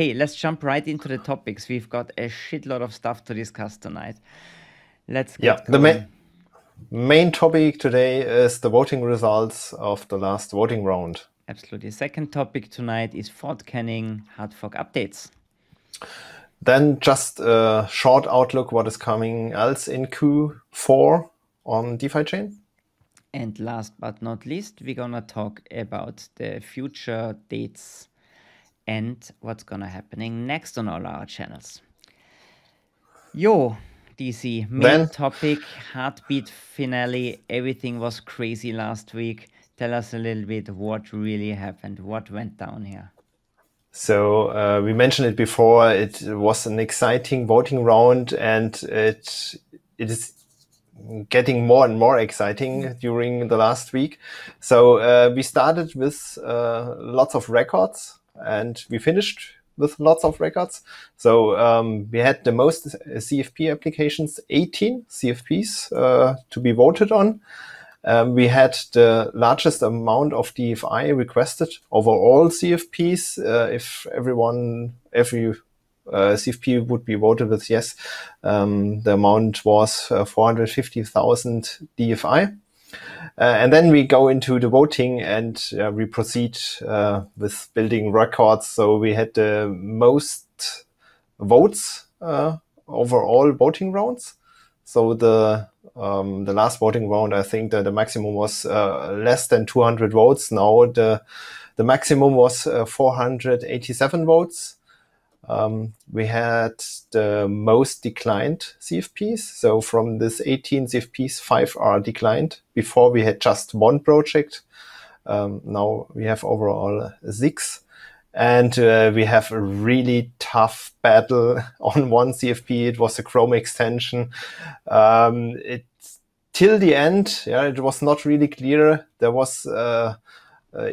Hey, let's jump right into the topics. We've got a shitload of stuff to discuss tonight. Let's get going. The main topic today is the voting results of the last voting round. Absolutely. Second topic tonight is Fort Canning hard fork updates. Then just a short outlook what is coming else in Q4 on DeFiChain. And last but not least, we're going to talk about the future dates and what's going to happening next on all our channels. Yo, DC, main topic, heartbeat finale. Everything was crazy last week. Tell us a little bit what really happened, what went down here. So we mentioned it before, it was an exciting voting round, and it is getting more and more exciting during the last week. So we started with lots of records, and we finished with lots of records. So we had the most CFP applications, 18 CFPs to be voted on. We had the largest amount of DFI requested over all CFPs. If every CFP would be voted with yes, the amount was 450,000 DFI. And then we go into the voting, and we proceed with building records. So we had the most votes over all voting rounds. So the last voting round, I think that the maximum was less than 200 votes. Now the maximum was 487 votes. We had the most declined CFPs. So from this 18 CFPs, 5 are declined. Before we had just 1 project. Now we have overall 6. And we have a really tough battle on one CFP. It was a Chrome extension. Till the end, yeah, it was not really clear. There was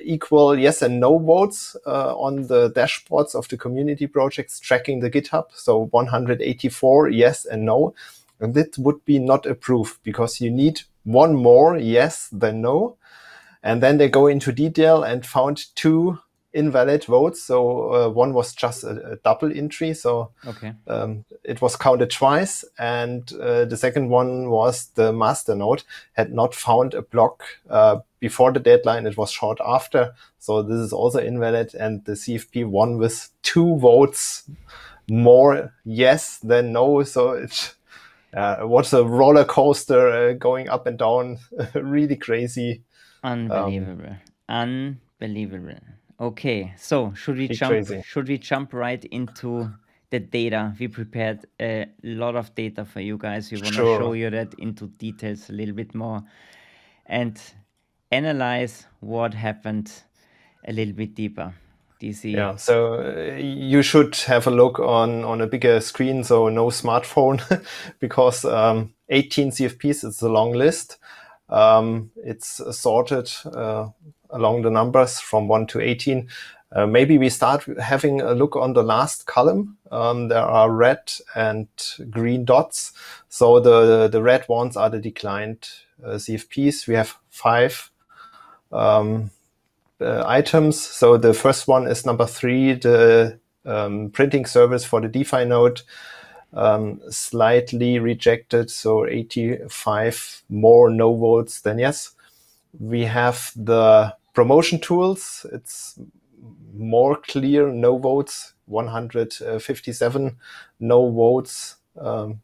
equal yes and no votes on the dashboards of the community projects tracking the GitHub. So 184 yes and no. And that would be not approved because you need 1 more yes than no. And then they go into detail and found 2 invalid votes. So 1 was just a double entry, so okay. It was counted twice, and the second one was the masternode had not found a block before the deadline. It was short after, so this is also invalid, and the CFP won with 2 votes more yes than no. So it was a roller coaster going up and down. Really crazy. Unbelievable. Unbelievable. Okay, so should we jump right into the data? We prepared a lot of data for you guys. We want to show you that into details a little bit more and analyze what happened a little bit deeper. DC. Yeah, so you should have a look on a bigger screen, so no smartphone, because 18 CFPs, it's a long list. It's sorted along the numbers from 1 to 18. Maybe we start having a look on the last column. There are red and green dots. So the red ones are the declined CFPs. We have 5 items. So the first one is number 3, the printing service for the DeFi node. Slightly rejected, so 85 more no votes than yes. We have the promotion tools. It's more clear, no votes, 157 no votes or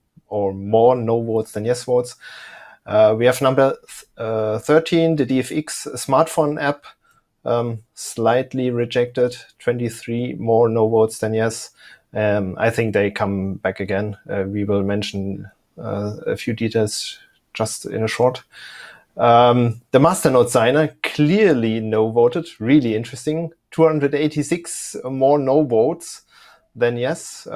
more no votes than yes votes. We have number 13, the DFX smartphone app, slightly rejected, 23 more no votes than yes. I think they come back again. We will mention a few details just in a short. The masternode signer, clearly no voted. Really interesting. 286 more no votes than yes.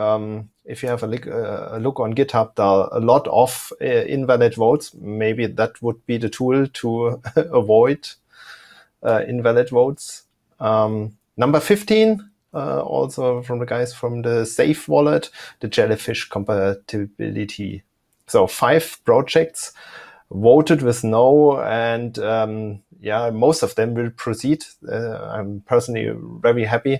If you have a look on GitHub, there are a lot of invalid votes. Maybe that would be the tool to avoid invalid votes. Number 15. Also from the guys from the Safe Wallet, the Jellyfish compatibility. So 5 projects voted with no, and yeah, most of them will proceed. I'm personally very happy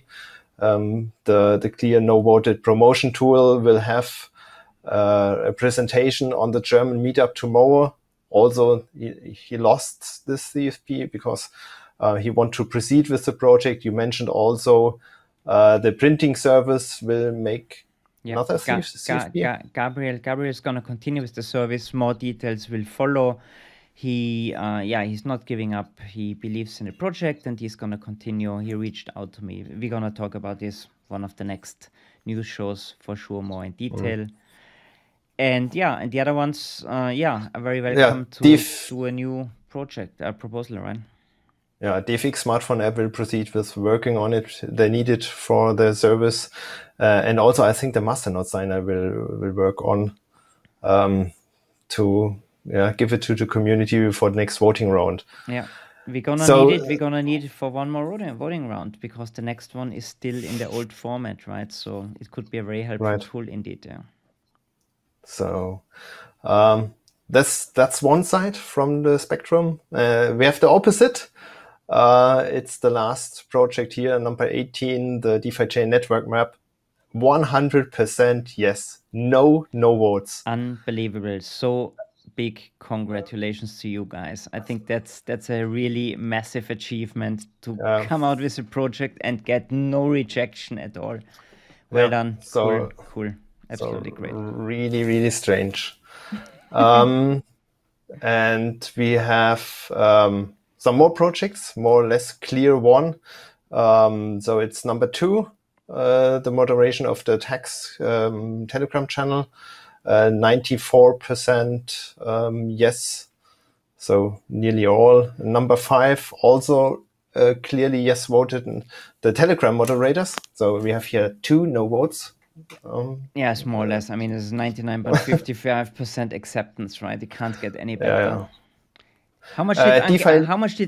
The clear no-voted promotion tool will have a presentation on the German meetup tomorrow. Also, he lost this CFP because he wants to proceed with the project. You mentioned also the printing service will make another CFP. Gabriel is going to continue with the service. More details will follow. He, he's not giving up. He believes in the project and he's going to continue. He reached out to me. We're going to talk about this one of the next news shows for sure, more in detail. And and the other ones, are very welcome to a new project, a proposal, right? Yeah, DFX Smartphone app will proceed with working on it. They need it for their service. And also, I think the Masternode signer will work on to... give it to the community for the next voting round. Yeah, we're gonna need it. We're gonna need it for one more voting round because the next one is still in the old format, right? So it could be a very helpful tool indeed. Yeah. So that's one side from the spectrum. We have the opposite. It's the last project here, number 18, the DeFiChain network map. 100% yes, no votes. Unbelievable. So. Big congratulations to you guys. I think that's a really massive achievement to come out with a project and get no rejection at all. Well done. So cool. Absolutely great. Really, really strange. And we have some more projects, more or less clear one. So it's number 2, the moderation of the tax Telegram channel. 94% yes, so nearly all. Number 5 also clearly yes voted, and the Telegram moderators. So we have here 2 no votes. Yes, more or less. I mean, it's 99, but 55% acceptance, right? It can't get any better. Yeah. How much did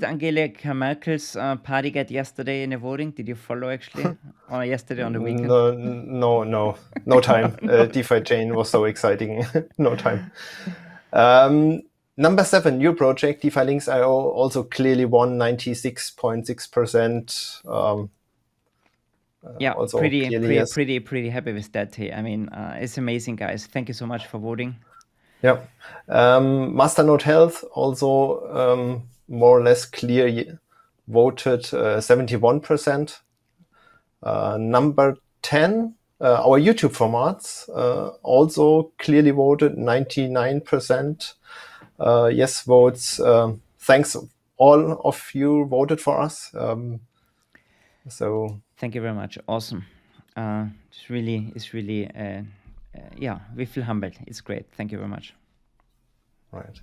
Angela Merkel's party get yesterday in the voting? Did you follow actually? Or yesterday on the weekend? No time. DeFiChain was so exciting. No time. Number 7, new project, DeFiLinks.io, also clearly won 96.6%. Pretty happy with that. I mean, it's amazing, guys. Thank you so much for voting. Yeah. Masternode Health also more or less clear voted 71%. Number 10, our YouTube formats also clearly voted 99% yes votes. Thanks all of you voted for us. So thank you very much. Awesome. It's really. We feel humbled. It's great. Thank you very much. Right.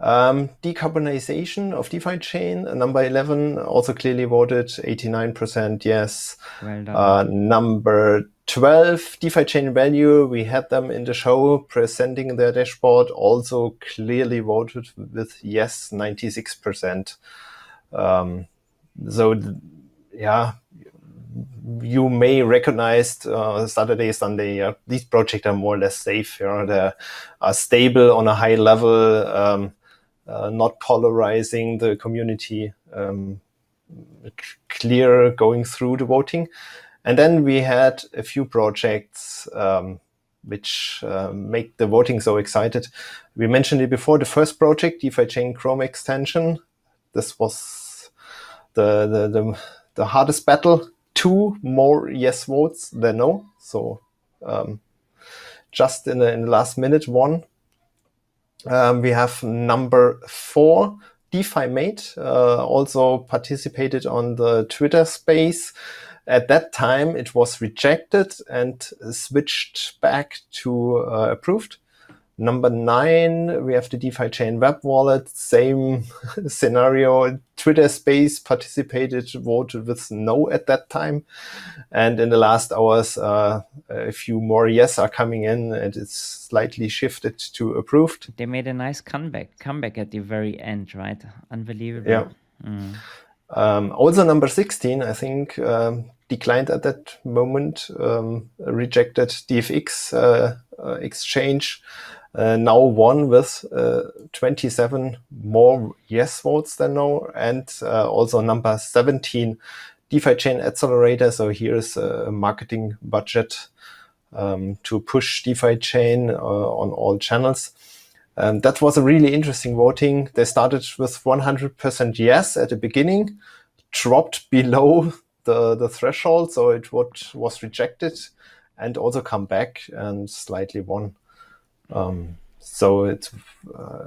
Decarbonization of DeFiChain, number 11, also clearly voted 89% yes. Well done. Number 12, DeFiChain Value, we had them in the show presenting their dashboard, also clearly voted with yes, 96%. You may recognize Saturday, Sunday, these projects are more or less safe. They are stable on a high level, not polarizing the community, clear going through the voting. And then we had a few projects which make the voting so excited. We mentioned it before, the first project, DeFiChain Chrome extension. This was the hardest battle. 2 more yes votes than no, so just in the last minute one. We have number 4, DeFi Mate, also participated on the Twitter space. At that time, it was rejected and switched back to approved. Number 9, we have the DeFiChain web wallet, same scenario. Twitter space participated, voted with no at that time. And in the last hours, a few more yes are coming in and it's slightly shifted to approved. They made a nice comeback at the very end, right? Unbelievable. Yeah. Mm. Also number 16, I think, declined at that moment, rejected DFX exchange. Now won with 27 more yes votes than no, and also number 17, DeFiChain accelerator. So here's a marketing budget to push DeFiChain on all channels. That was a really interesting voting. They started with 100% yes at the beginning, dropped below the threshold, so it was rejected, and also come back and slightly won. So it's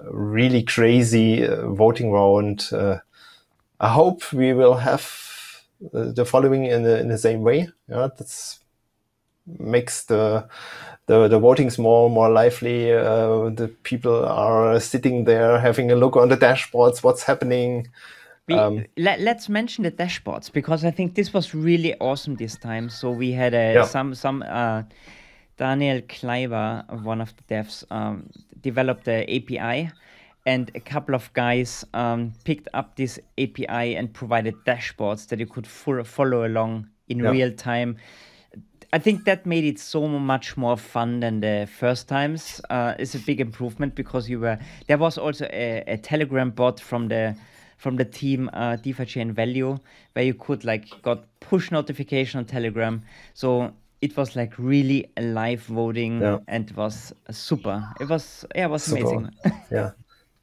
really crazy voting round. I hope we will have the following in the same way. Yeah, that's makes the votings more lively. The people are sitting there having a look on the dashboards, what's happening. Let's mention the dashboards, because I think this was really awesome this time. So we had Daniel Kleiber, one of the devs, developed the API, and a couple of guys picked up this API and provided dashboards that you could follow along in real time. I think that made it so much more fun than the first times. It's a big improvement, because there was also a Telegram bot from the team, DeFiChain Value, where you could got push notification on Telegram. So it was really live voting, and it was super. It was super. Amazing.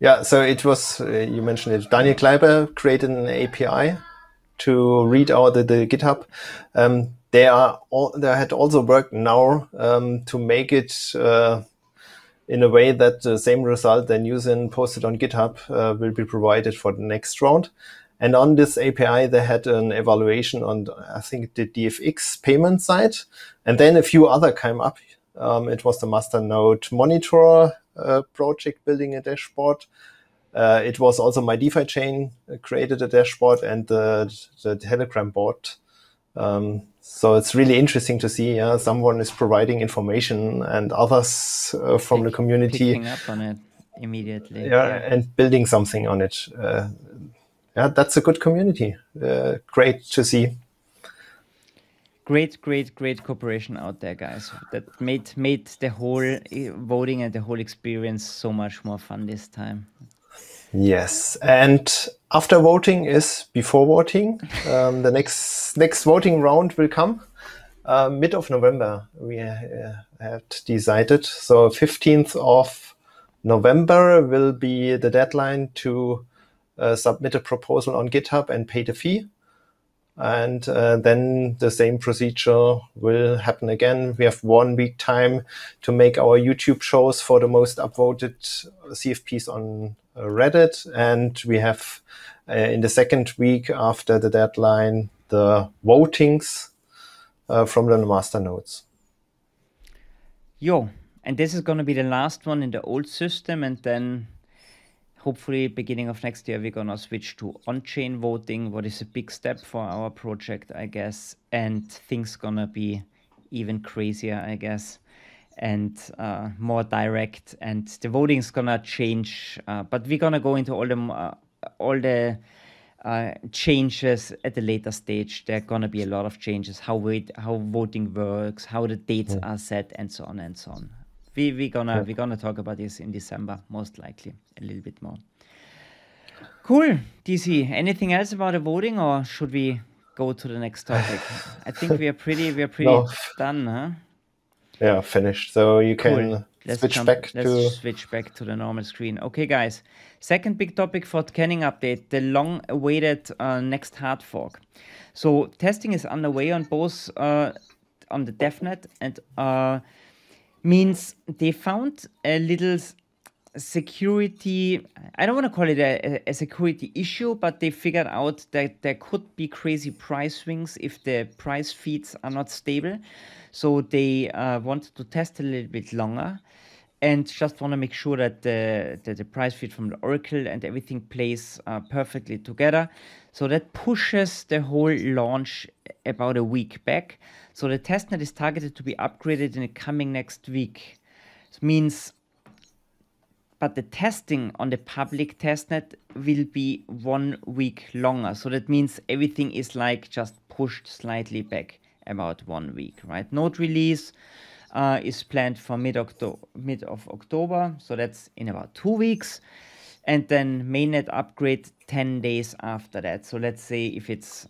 Yeah. So it was. You mentioned it. Daniel Kleiber created an API to read out the GitHub. They had also worked now to make it in a way that the same result that Yushin posted on GitHub will be provided for the next round. And on this API, they had an evaluation on, I think, the DFX payment side. And then a few other came up. It was the masternode monitor project building a dashboard. It was also my DeFiChain created a dashboard, and the Telegram bot. So it's really interesting to see someone is providing information and others from the community picking up on it immediately. And building something on it. That's a good community. Great to see. Great cooperation out there, guys. That made the whole voting and the whole experience so much more fun this time. Yes, and after voting is before voting. The next voting round will come mid of November. We had decided, so 15th of November will be the deadline to submit a proposal on GitHub and pay the fee, and then the same procedure will happen again. We have 1 week time to make our YouTube shows for the most upvoted CFPs on Reddit, and we have in the second week after the deadline the votings from the masternodes. And this is going to be the last one in the old system, and then hopefully beginning of next year we're going to switch to on-chain voting, what is a big step for our project, I guess, and things gonna be even crazier, I guess, and more direct, and the voting's gonna change, but we're gonna go into all the changes at the later stage. There are gonna be a lot of changes, how voting works, how the dates are set, and so on and so on. We're gonna talk about this in December, most likely, a little bit more. Cool, DC. Anything else about the voting, or should we go to the next topic? I think we are pretty done, huh? Yeah, finished. So you can switch back to the normal screen. Okay, guys. Second big topic for Fort Canning update, the long-awaited next hard fork. So testing is underway on both on the DevNet, and means they found a little security. I don't want to call it a security issue, but they figured out that there could be crazy price swings if the price feeds are not stable. So they wanted to test a little bit longer, and just want to make sure that the price feed from the Oracle and everything plays perfectly together. So that pushes the whole launch about a week back. So the testnet is targeted to be upgraded in the coming next week. It means, but the testing on the public testnet will be 1 week longer. So that means everything is just pushed slightly back about 1 week, right? Node release is planned for mid of October. So that's in about 2 weeks. And then mainnet upgrade 10 days after that. So let's say if it's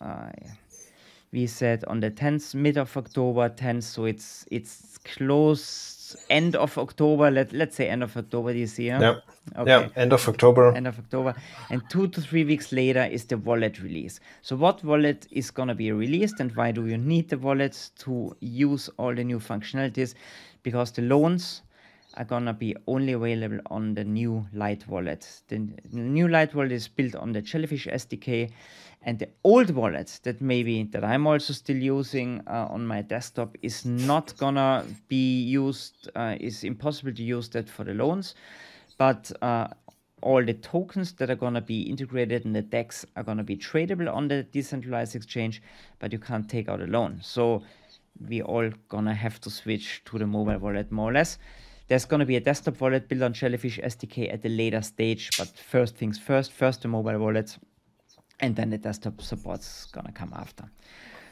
we said on the 10th, mid of October, 10th, so it's close end of October, let's say end of October this year. Yeah, okay. Yeah, end of October. End of October. And 2 to 3 weeks later is the wallet release. So what wallet is going to be released and why do you need the wallet to use all the new functionalities? Because the loans are going to be only available on the new Lite wallet. The new Lite wallet is built on the Jellyfish SDK, and the old wallet that I'm also still using on my desktop is not going to be used, it's impossible to use that for the loans, but all the tokens that are going to be integrated in the DEX are going to be tradable on the decentralized exchange, but you can't take out a loan. So we all going to have to switch to the mobile wallet more or less. There's going to be a desktop wallet built on Jellyfish SDK at a later stage, but first things first, the mobile wallet, and then the desktop support's going to come after.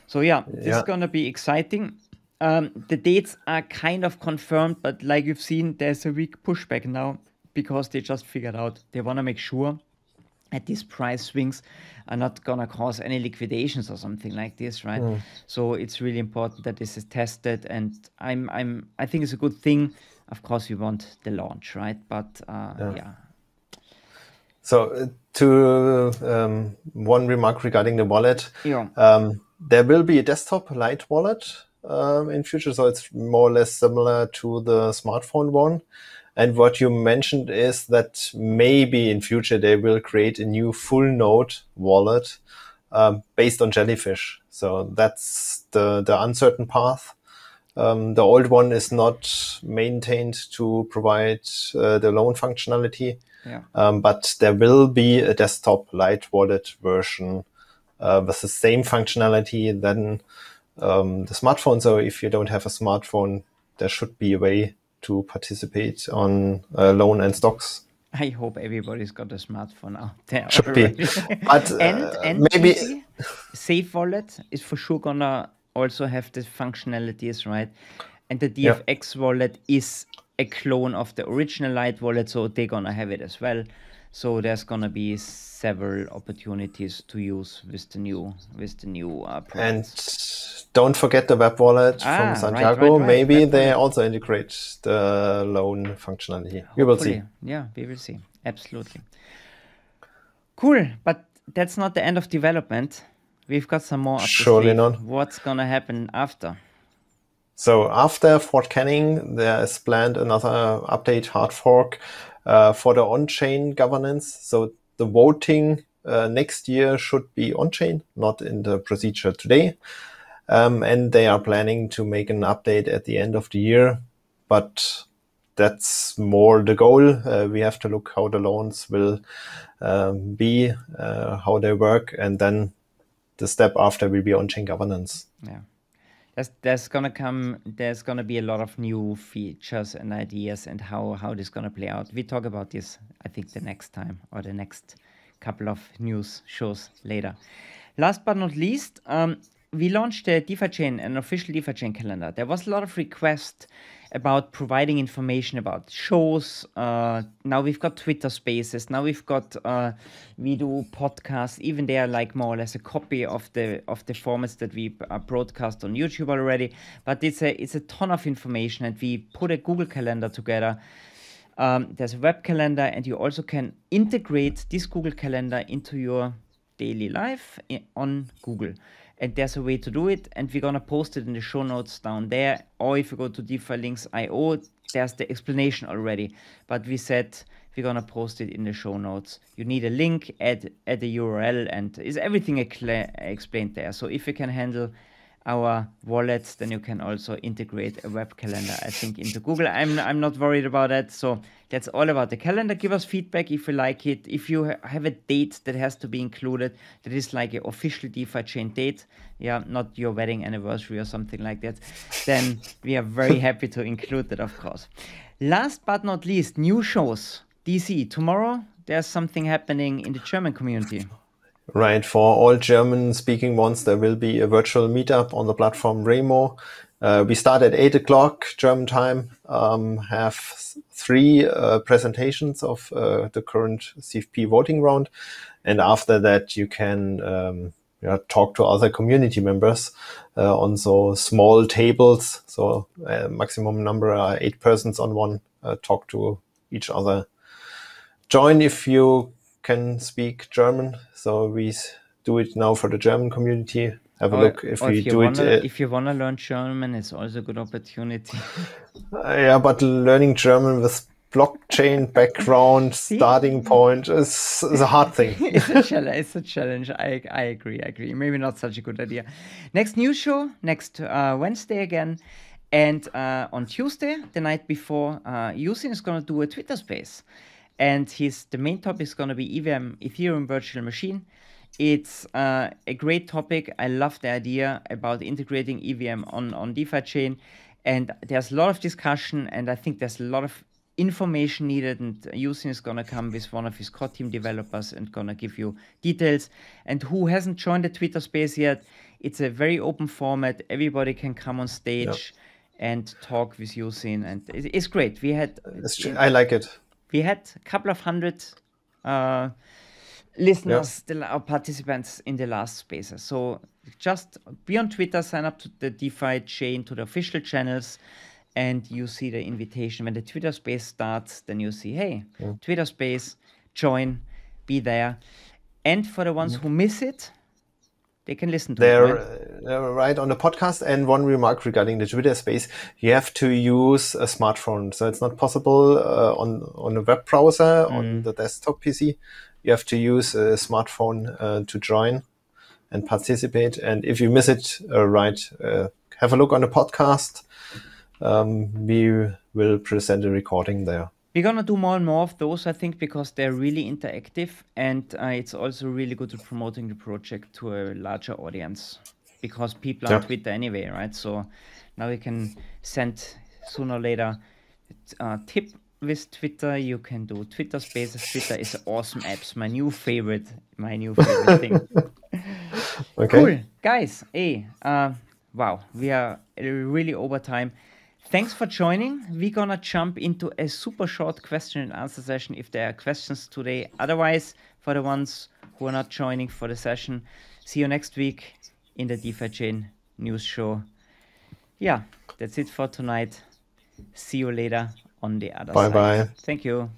So yeah, this is going to be exciting. The dates are kind of confirmed, but like you've seen, there's a weak pushback now because they just figured out they want to make sure that these price swings are not going to cause any liquidations or something like this, right? Mm. So it's really important that this is tested, and I think it's a good thing. Of course, we want the launch, right? But So to one remark regarding the wallet, there will be a desktop Lite wallet in future. So it's more or less similar to the smartphone one. And what you mentioned is that maybe in future they will create a new full node wallet based on Jellyfish. So that's the uncertain path. The old one is not maintained to provide the loan functionality, but there will be a desktop Lite wallet version with the same functionality than the smartphone. So if you don't have a smartphone, there should be a way to participate on loan and stocks. I hope everybody's got a smartphone out there. Should be. But and maybe Safe Wallet is for sure gonna also have the functionalities, right? And the DFX wallet is a clone of the original Lite wallet, so they're gonna have it as well. So there's gonna be several opportunities to use with the new products. And don't forget the web wallet from Santiago. Maybe they also integrate the loan functionality. Hopefully. We will see. Yeah, we will see. Absolutely. Cool, but that's not the end of development. We've got some more updates. Surely not. What's going to happen after? So after Fort Canning, there is planned another update, hard fork, for the on-chain governance. So the voting next year should be on-chain, not in the procedure today. And they are planning to make an update at the end of the year. But that's more the goal. We have to look how the loans will be, how they work, and then the step after will be on-chain governance. Yeah, there's gonna be a lot of new features and ideas, and how this is gonna play out. We talk about this, I think, the next time or the next couple of news shows later. Last but not least, we launched the DeFiChain, an official DeFiChain calendar. There was a lot of requests about providing information about shows. Now we've got Twitter Spaces. Now we've got we do podcasts. Even they are like more or less a copy of the formats that we broadcast on YouTube already. But it's a ton of information, and we put a Google Calendar together. There's a web calendar, and you also can integrate this Google Calendar into your daily life on Google. And there's a way to do it, and we're going to post it in the show notes down there. Or if you go to DeFiLinks.io, there's the explanation already. But we said we're going to post it in the show notes. You need a link, add a URL, and is everything explained there. So if you can handle our wallets, then you can also integrate a web calendar, I think, into Google. I'm not worried about that. So that's all about the calendar. Give us feedback if you like it. If you have a date that has to be included, that is like an official DeFiChain date, not your wedding anniversary or something like that, then we are very happy to include that, of course. Last but not least, new shows. DC, tomorrow there's something happening in the German community. Right. For all German-speaking ones, there will be a virtual meetup on the platform Remo. We start at 8 o'clock German time, have 3 presentations of the current CFP voting round. And after that, you can talk to other community members on so small tables. So maximum number are 8 persons on one, talk to each other. Join if you can speak German. So we do it now for the German community. Have a look if we do it. If you want to learn German, it's also a good opportunity. Yeah, but learning German with blockchain background, starting point is a hard thing. It's a challenge. I agree. I agree. Maybe not such a good idea. Next news show, next Wednesday again. And on Tuesday, the night before, Yushin is going to do a Twitter space. And the main topic is going to be EVM, Ethereum Virtual Machine. It's a great topic. I love the idea about integrating EVM on DeFi chain. And there's a lot of discussion, and I think there's a lot of information needed, and Yushin is going to come with one of his core team developers and going to give you details. And who hasn't joined the Twitter space yet, it's a very open format. Everybody can come on stage and talk with Yushin, and it's great. I like it. We had a couple of hundred listeners, our participants in the last spaces. So just be on Twitter, sign up to the DeFi chain, to the official channels, and you see the invitation. When the Twitter space starts, then you see, hey, Twitter space, join, be there. And for the ones who miss it, they can listen to it, right on the podcast. And one remark regarding the Twitter space: you have to use a smartphone, so it's not possible on a web browser, on the desktop PC. You have to use a smartphone to join and participate. And if you miss it, have a look on the podcast. We will present a recording there. We're going to do more and more of those, I think, because they're really interactive, and it's also really good at promoting the project to a larger audience, because people are on Twitter anyway, right? So now you can send sooner or later a tip with Twitter. You can do Twitter spaces. Twitter is an awesome app. It's my new favorite thing. Okay. Cool. Guys, hey, wow, we are really over time. Thanks for joining. We're going to jump into a super short question and answer session if there are questions today. Otherwise, for the ones who are not joining for the session, see you next week in the DeFi Chain news show. Yeah, that's it for tonight. See you later on the other side. Bye. Thank you. Bye.